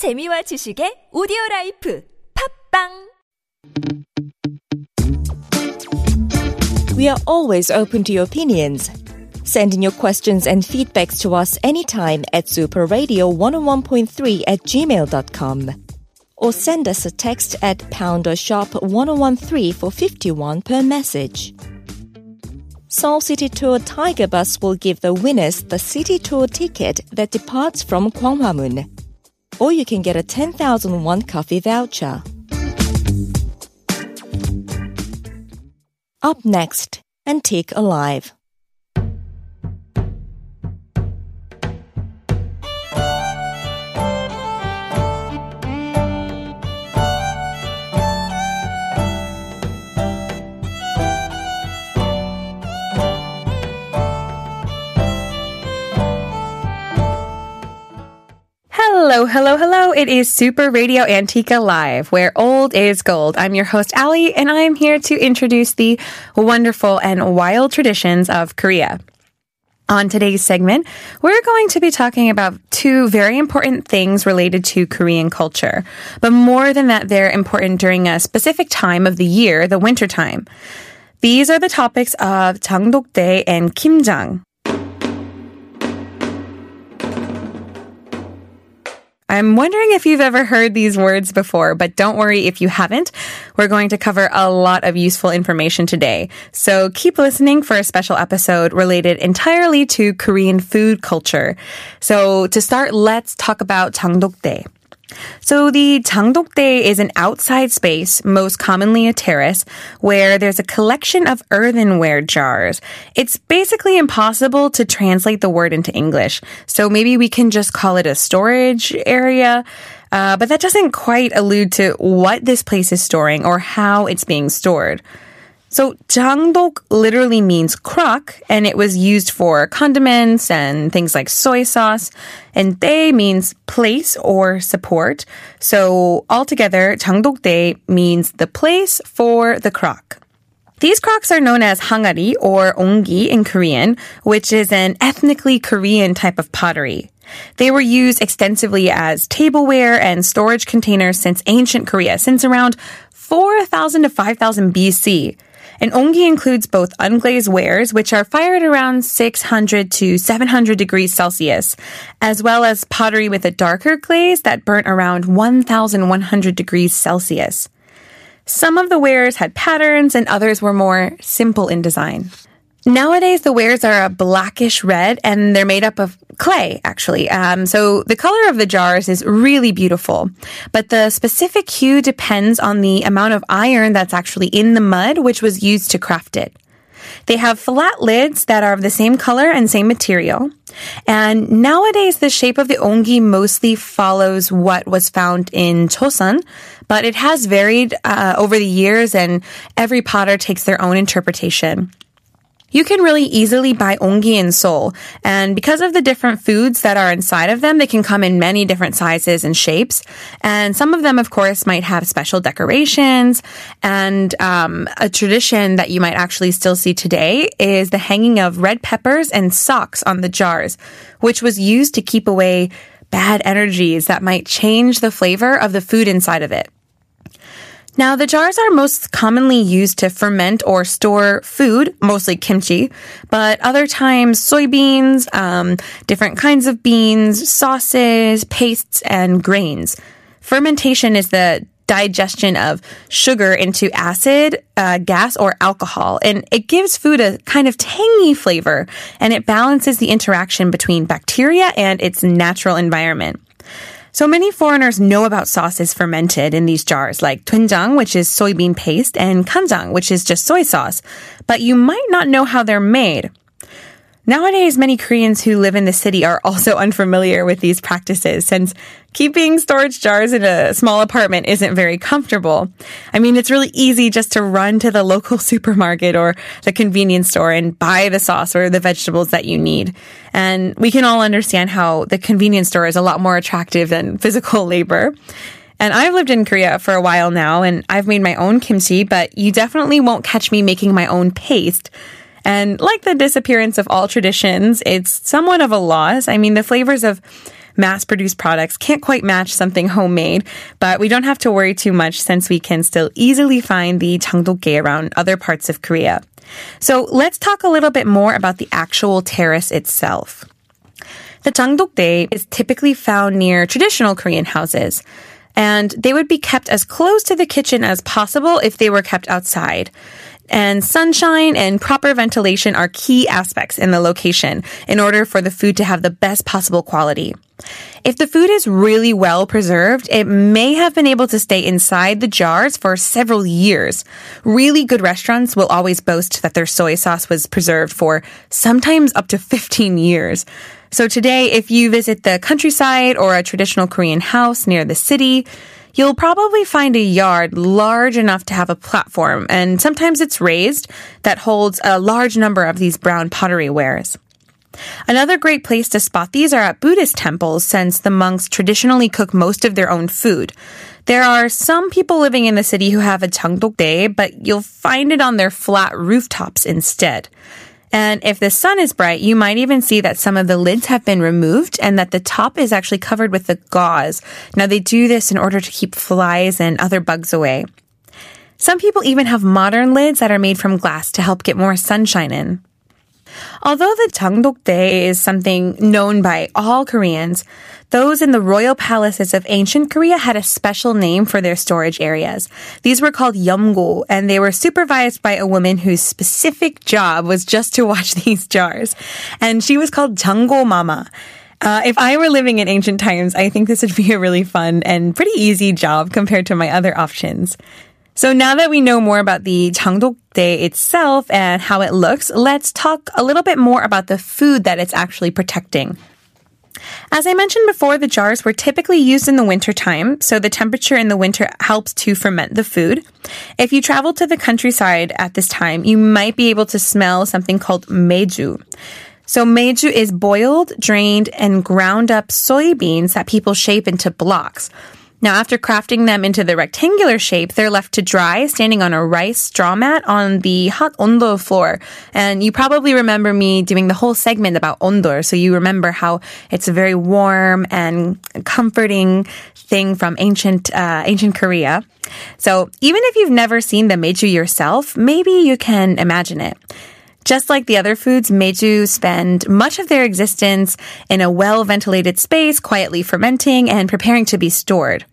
재미와 지식의 오디오라이프 팝빵! We are always open to your opinions. Send in your questions and feedbacks to us anytime at superradio101.3@gmail.com or send us a text at #1013 for 51 per message. Seoul City Tour Tiger Bus will give the winners the city tour ticket that departs from Gwanghwamun. Or you can get a 10,000 won coffee voucher. Up next, Antique Alive. Hello, hello, hello. It is Super Radio Antique Alive, where old is gold. I'm your host, Allie, and I am here to introduce the wonderful and wild traditions of Korea. On today's segment, we're going to be talking about two very important things related to Korean culture. But more than that, they're important during a specific time of the year, the wintertime. These are the topics of 장독대 and kimjang. I'm wondering if you've ever heard these words before, but don't worry if you haven't. We're going to cover a lot of useful information today. So keep listening for a special episode related entirely to Korean food culture. So to start, let's talk about 장독대. So the 장독대 is an outside space, most commonly a terrace, where there's a collection of earthenware jars. It's basically impossible to translate the word into English, so maybe we can just call it a storage area. But that doesn't quite allude to what this place is storing or how it's being stored. So 장독 literally means crock, and it was used for condiments and things like soy sauce. And 대 means place or support. So altogether, 장독대 means the place for the crock. These crocks are known as hangari or ongi in Korean, which is an ethnically Korean type of pottery. They were used extensively as tableware and storage containers since ancient Korea, since around 4,000 to 5,000 BC. And ongi includes both unglazed wares, which are fired around 600 to 700 degrees Celsius, as well as pottery with a darker glaze that burnt around 1,100 degrees Celsius. Some of the wares had patterns and others were more simple in design. Nowadays, the wares are a blackish red and they're made up of clay, actually. So the color of the jars is really beautiful. But the specific hue depends on the amount of iron that's actually in the mud, which was used to craft it. They have flat lids that are of the same color and same material. And nowadays, the shape of the ongi mostly follows what was found in Joseon, but it has varied over the years, and every potter takes their own interpretation. You can really easily buy ongi in Seoul, and because of the different foods that are inside of them, they can come in many different sizes and shapes, and some of them, of course, might have special decorations, and a tradition that you might actually still see today is the hanging of red peppers and socks on the jars, which was used to keep away bad energies that might change the flavor of the food inside of it. Now, the jars are most commonly used to ferment or store food, mostly kimchi, but other times soybeans, different kinds of beans, sauces, pastes, and grains. Fermentation is the digestion of sugar into acid, gas, or alcohol, and it gives food a kind of tangy flavor, and it balances the interaction between bacteria and its natural environment. So many foreigners know about sauces fermented in these jars, like doenjang, which is soybean paste, and ganjang, which is just soy sauce. But you might not know how they're made. Nowadays, many Koreans who live in the city are also unfamiliar with these practices, since keeping storage jars in a small apartment isn't very comfortable. I mean, it's really easy just to run to the local supermarket or the convenience store and buy the sauce or the vegetables that you need. And we can all understand how the convenience store is a lot more attractive than physical labor. And I've lived in Korea for a while now, and I've made my own kimchi, but you definitely won't catch me making my own paste. And like the disappearance of all traditions, it's somewhat of a loss. I mean, the flavors of mass-produced products can't quite match something homemade, but we don't have to worry too much since we can still easily find the 장독대 around other parts of Korea. So let's talk a little bit more about the actual terrace itself. The 장독대 is typically found near traditional Korean houses, and they would be kept as close to the kitchen as possible if they were kept outside. And sunshine and proper ventilation are key aspects in the location in order for the food to have the best possible quality. If the food is really well preserved, it may have been able to stay inside the jars for several years. Really good restaurants will always boast that their soy sauce was preserved for sometimes up to 15 years. So today, if you visit the countryside or a traditional Korean house near the city, you'll probably find a yard large enough to have a platform, and sometimes it's raised, that holds a large number of these brown pottery wares. Another great place to spot these are at Buddhist temples, since the monks traditionally cook most of their own food. There are some people living in the city who have a 장독대, but you'll find it on their flat rooftops instead. And if the sun is bright, you might even see that some of the lids have been removed and that the top is actually covered with the gauze. Now, they do this in order to keep flies and other bugs away. Some people even have modern lids that are made from glass to help get more sunshine in. Although the 장독대 is something known by all Koreans, those in the royal palaces of ancient Korea had a special name for their storage areas. These were called yamgo, and they were supervised by a woman whose specific job was just to watch these jars. And she was called janggo mama. If I were living in ancient times, I think this would be a really fun and pretty easy job compared to my other options. So now that we know more about the 장독대 itself and how it looks, let's talk a little bit more about the food that it's actually protecting. As I mentioned before, the jars were typically used in the winter time, so the temperature in the winter helps to ferment the food. If you travel to the countryside at this time, you might be able to smell something called meju. So meju is boiled, drained, and ground up soybeans that people shape into blocks. Now, after crafting them into the rectangular shape, they're left to dry, standing on a rice straw mat on the hot ondol floor. And you probably remember me doing the whole segment about ondol, so you remember how it's a very warm and comforting thing from ancient Korea. So even if you've never seen the meju yourself, maybe you can imagine it. Just like the other foods, meju spend much of their existence in a well-ventilated space, quietly fermenting and preparing to be stored.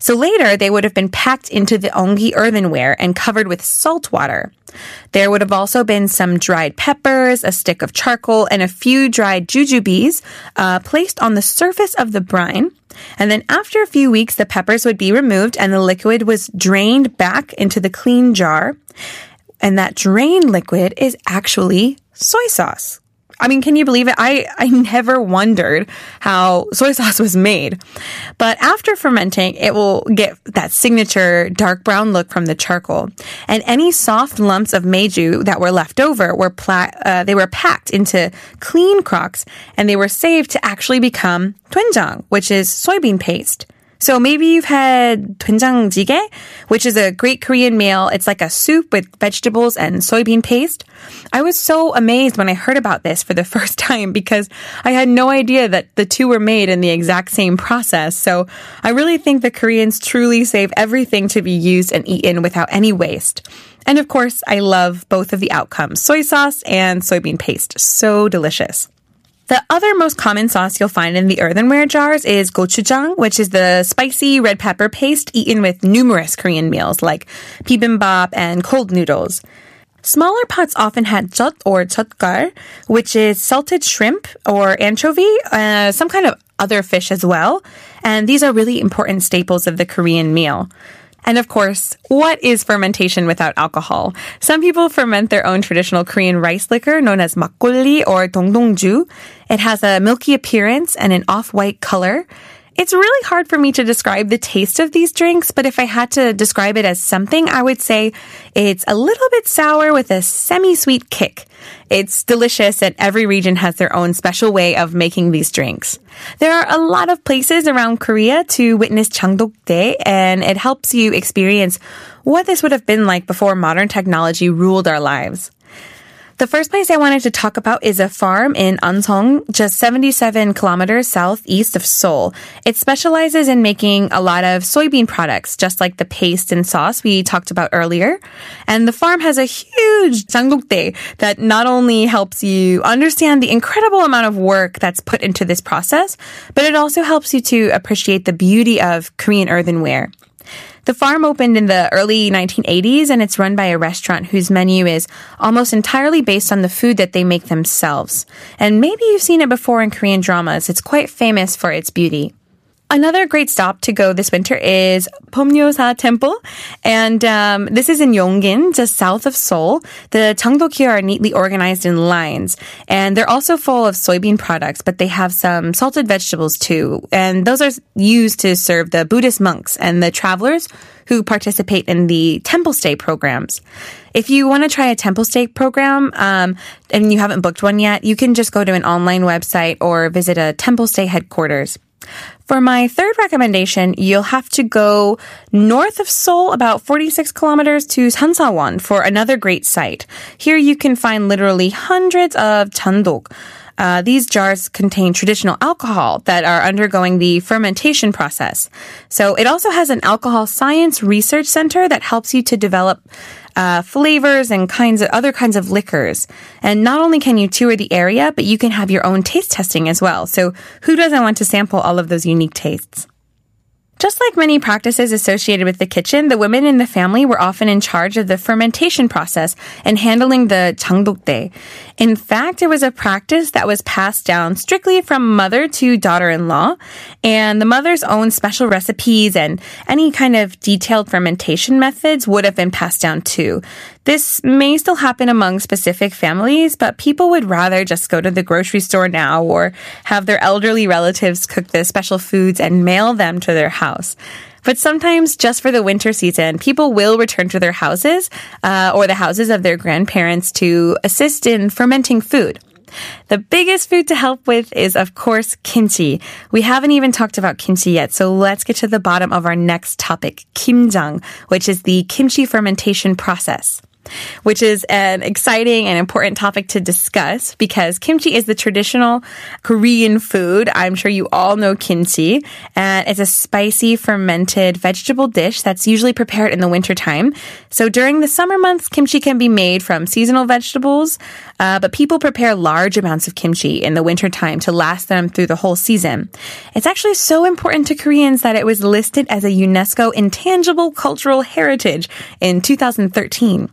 So later, they would have been packed into the ongi earthenware and covered with salt water. There would have also been some dried peppers, a stick of charcoal, and a few dried jujubes placed on the surface of the brine. And then after a few weeks, the peppers would be removed and the liquid was drained back into the clean jar. And that drained liquid is actually soy sauce. I mean, can you believe it? I never wondered how soy sauce was made. But after fermenting, it will get that signature dark brown look from the charcoal. And any soft lumps of meju that were left over were they were packed into clean crocks, and they were saved to actually become doenjang, which is soybean paste. So maybe you've had doenjang jjigae, which is a great Korean meal. It's like a soup with vegetables and soybean paste. I was so amazed when I heard about this for the first time because I had no idea that the two were made in the exact same process. So I really think the Koreans truly save everything to be used and eaten without any waste. And of course, I love both of the outcomes, soy sauce and soybean paste. So delicious. The other most common sauce you'll find in the earthenware jars is gochujang, which is the spicy red pepper paste eaten with numerous Korean meals like bibimbap and cold noodles. Smaller pots often had jeot or jeotgal, which is salted shrimp or anchovy, some kind of other fish as well. And these are really important staples of the Korean meal. And of course, what is fermentation without alcohol? Some people ferment their own traditional Korean rice liquor known as makgeolli or dongdongju. It has a milky appearance and an off-white color. It's really hard for me to describe the taste of these drinks, but if I had to describe it as something, I would say it's a little bit sour with a semi-sweet kick. It's delicious, and every region has their own special way of making these drinks. There are a lot of places around Korea to witness 장독대, and it helps you experience what this would have been like before modern technology ruled our lives. The first place I wanted to talk about is a farm in Anseong, just 77 kilometers southeast of Seoul. It specializes in making a lot of soybean products, just like the paste and sauce we talked about earlier. And the farm has a huge 장독대 that not only helps you understand the incredible amount of work that's put into this process, but it also helps you to appreciate the beauty of Korean earthenware. The farm opened in the early 1980s, and it's run by a restaurant whose menu is almost entirely based on the food that they make themselves. And maybe you've seen it before in Korean dramas. It's quite famous for its beauty. Another great stop to go this winter is Pomyosa Temple, and this is in Yongin, just south of Seoul. The jangdok here are neatly organized in lines, and they're also full of soybean products, but they have some salted vegetables too, and those are used to serve the Buddhist monks and the travelers who participate in the temple stay programs. If you want to try a temple stay program and you haven't booked one yet, you can just go to an online website or visit a temple stay headquarters. For my third recommendation, you'll have to go north of Seoul, about 46 kilometers to Sansawan for another great site. Here you can find literally hundreds of jangdok. These jars contain traditional alcohol that are undergoing the fermentation process. So it also has an alcohol science research center that helps you to develop flavors and other kinds of liquors. And not only can you tour the area, but you can have your own taste testing as well. So who doesn't want to sample all of those unique tastes? Just like many practices associated with the kitchen, the women in the family were often in charge of the fermentation process and handling the 장독대. In fact, it was a practice that was passed down strictly from mother to daughter-in-law, and the mother's own special recipes and any kind of detailed fermentation methods would have been passed down too. This may still happen among specific families, but people would rather just go to the grocery store now or have their elderly relatives cook the special foods and mail them to their house. But sometimes, just for the winter season, people will return to their houses or the houses of their grandparents to assist in fermenting food. The biggest food to help with is, of course, kimchi. We haven't even talked about kimchi yet, so let's get to the bottom of our next topic, kimjang, which is the kimchi fermentation process, which is an exciting and important topic to discuss because kimchi is the traditional Korean food. I'm sure you all know kimchi. And it's a spicy fermented vegetable dish that's usually prepared in the wintertime. So during the summer months, kimchi can be made from seasonal vegetables, but people prepare large amounts of kimchi in the wintertime to last them through the whole season. It's actually so important to Koreans that it was listed as a UNESCO Intangible Cultural Heritage in 2013.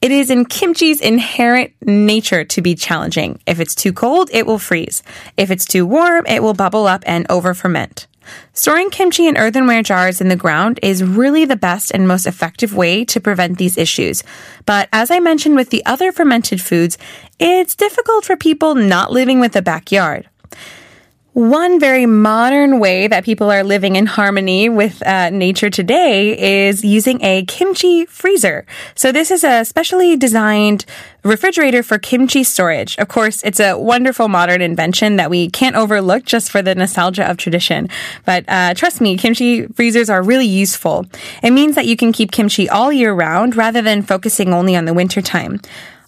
It is in kimchi's inherent nature to be challenging. If it's too cold, it will freeze. If it's too warm, it will bubble up and over-ferment. Storing kimchi in earthenware jars in the ground is really the best and most effective way to prevent these issues. But as I mentioned with the other fermented foods, it's difficult for people not living with a backyard. One very modern way that people are living in harmony with nature today is using a kimchi freezer. So this is a specially designed refrigerator for kimchi storage. Of course, it's a wonderful modern invention that we can't overlook just for the nostalgia of tradition. But trust me, kimchi freezers are really useful. It means that you can keep kimchi all year round rather than focusing only on the wintertime.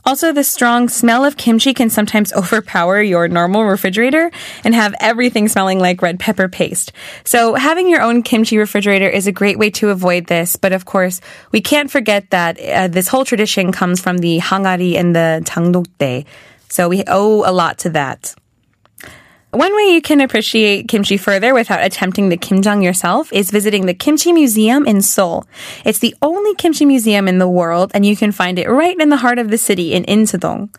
Also, the strong smell of kimchi can sometimes overpower your normal refrigerator and have everything smelling like red pepper paste. So having your own kimchi refrigerator is a great way to avoid this. But of course, we can't forget that this whole tradition comes from the hangari and the 장독대. So we owe a lot to that. One way you can appreciate kimchi further without attempting the kimjang yourself is visiting the Kimchi Museum in Seoul. It's the only kimchi museum in the world, and you can find it right in the heart of the city in Insadong.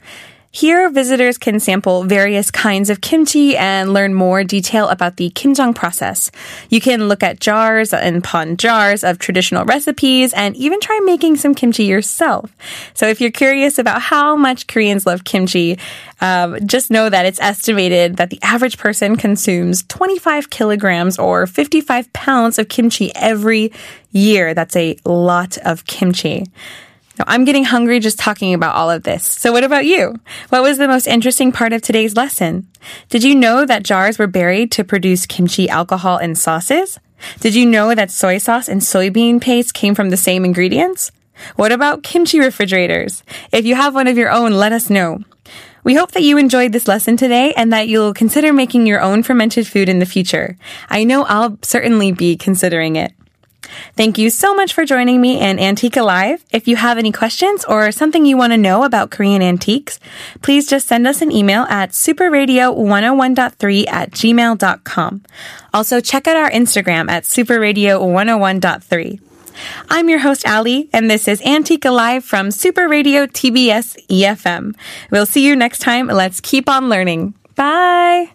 Here, visitors can sample various kinds of kimchi and learn more detail about the kimjang process. You can look at jars and pawn jars of traditional recipes and even try making some kimchi yourself. So if you're curious about how much Koreans love kimchi, just know that it's estimated that the average person consumes 25 kilograms or 55 pounds of kimchi every year. That's a lot of kimchi. Now, I'm getting hungry just talking about all of this. So what about you? What was the most interesting part of today's lesson? Did you know that jars were buried to produce kimchi alcohol and sauces? Did you know that soy sauce and soybean paste came from the same ingredients? What about kimchi refrigerators? If you have one of your own, let us know. We hope that you enjoyed this lesson today and that you'll consider making your own fermented food in the future. I know I'll certainly be considering it. Thank you so much for joining me and Antique Alive. If you have any questions or something you want to know about Korean antiques, please just send us an email at superradio101.3@gmail.com. Also, check out our Instagram at superradio101.3. I'm your host, Allie, and this is Antique Alive from Super Radio TBS EFM. We'll see you next time. Let's keep on learning. Bye!